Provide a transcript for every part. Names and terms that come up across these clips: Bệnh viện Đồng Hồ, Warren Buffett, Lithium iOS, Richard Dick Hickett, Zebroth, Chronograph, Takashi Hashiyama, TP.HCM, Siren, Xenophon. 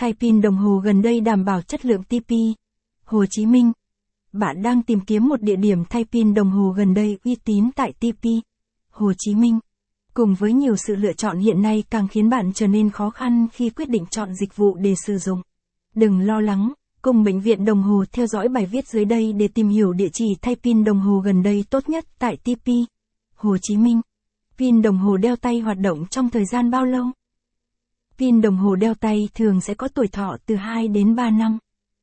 Thay pin đồng hồ gần đây đảm bảo chất lượng TP. Hồ Chí Minh. Bạn đang tìm kiếm một địa điểm thay pin đồng hồ gần đây uy tín tại TP. Hồ Chí Minh. Cùng với nhiều sự lựa chọn hiện nay càng khiến bạn trở nên khó khăn khi quyết định chọn dịch vụ để sử dụng. Đừng lo lắng, cùng Bệnh viện Đồng Hồ theo dõi bài viết dưới đây để tìm hiểu địa chỉ thay pin đồng hồ gần đây tốt nhất tại TP. Hồ Chí Minh. Pin đồng hồ đeo tay hoạt động trong thời gian bao lâu? Pin đồng hồ đeo tay thường sẽ có tuổi thọ từ 2 đến 3 năm.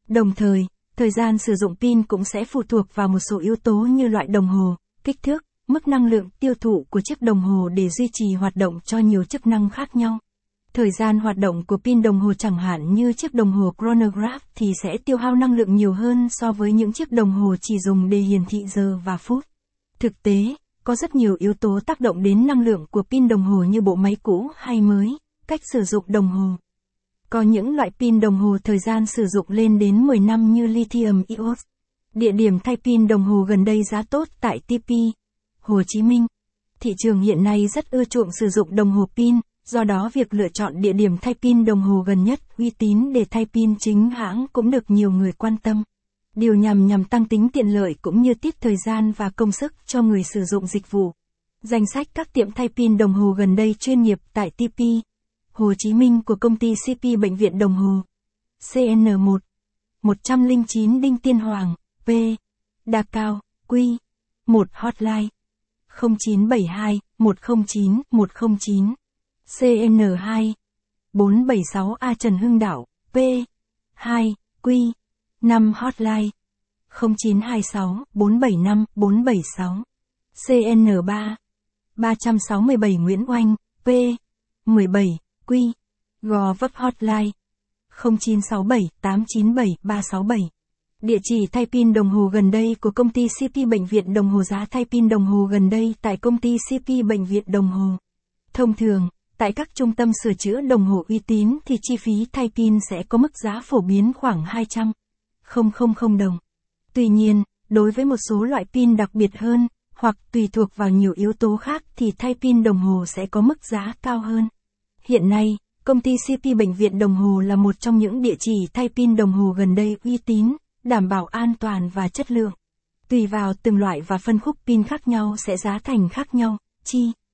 Đồng thời, thời gian sử dụng pin cũng sẽ phụ thuộc vào một số yếu tố như loại đồng hồ, kích thước, mức năng lượng tiêu thụ của chiếc đồng hồ để duy trì hoạt động cho nhiều chức năng khác nhau. Thời gian hoạt động của pin đồng hồ chẳng hạn như chiếc đồng hồ Chronograph thì sẽ tiêu hao năng lượng nhiều hơn so với những chiếc đồng hồ chỉ dùng để hiển thị giờ và phút. Thực tế, có rất nhiều yếu tố tác động đến năng lượng của pin đồng hồ như bộ máy cũ hay mới, cách sử dụng đồng hồ. Có những loại pin đồng hồ thời gian sử dụng lên đến 10 năm như Lithium iOS. Địa điểm thay pin đồng hồ gần đây giá tốt tại TP. Hồ Chí Minh. Thị trường hiện nay rất ưa chuộng sử dụng đồng hồ pin, do đó việc lựa chọn địa điểm thay pin đồng hồ gần nhất uy tín để thay pin chính hãng cũng được nhiều người quan tâm. Điều nhằm tăng tính tiện lợi cũng như tiết thời gian và công sức cho người sử dụng dịch vụ. Danh sách các tiệm thay pin đồng hồ gần đây chuyên nghiệp tại TP. Hồ Chí Minh của công ty CP Bệnh viện Đồng Hồ. CN1 109 Đinh Tiên Hoàng, P. Đà Cao, Q. 1 Hotline 0972 109 109. CN2 476 A Trần Hưng Đạo, P. 2 Q. 5 Hotline 0926 475 476. CN3 367 Nguyễn Oanh, P. 17 Quy, Gò Vấp Hotline 0967 897 367. Địa chỉ thay pin đồng hồ gần đây của công ty CP Bệnh viện Đồng Hồ. Giá thay pin đồng hồ gần đây tại công ty CP Bệnh viện Đồng Hồ. Thông thường, tại các trung tâm sửa chữa đồng hồ uy tín thì chi phí thay pin sẽ có mức giá phổ biến khoảng 200.000 đồng. Tuy nhiên, đối với một số loại pin đặc biệt hơn, hoặc tùy thuộc vào nhiều yếu tố khác thì thay pin đồng hồ sẽ có mức giá cao hơn. Hiện nay, công ty CP Bệnh viện Đồng Hồ là một trong những địa chỉ thay pin đồng hồ gần đây uy tín, đảm bảo an toàn và chất lượng. Tùy vào từng loại và phân khúc pin khác nhau sẽ giá thành khác nhau, chi.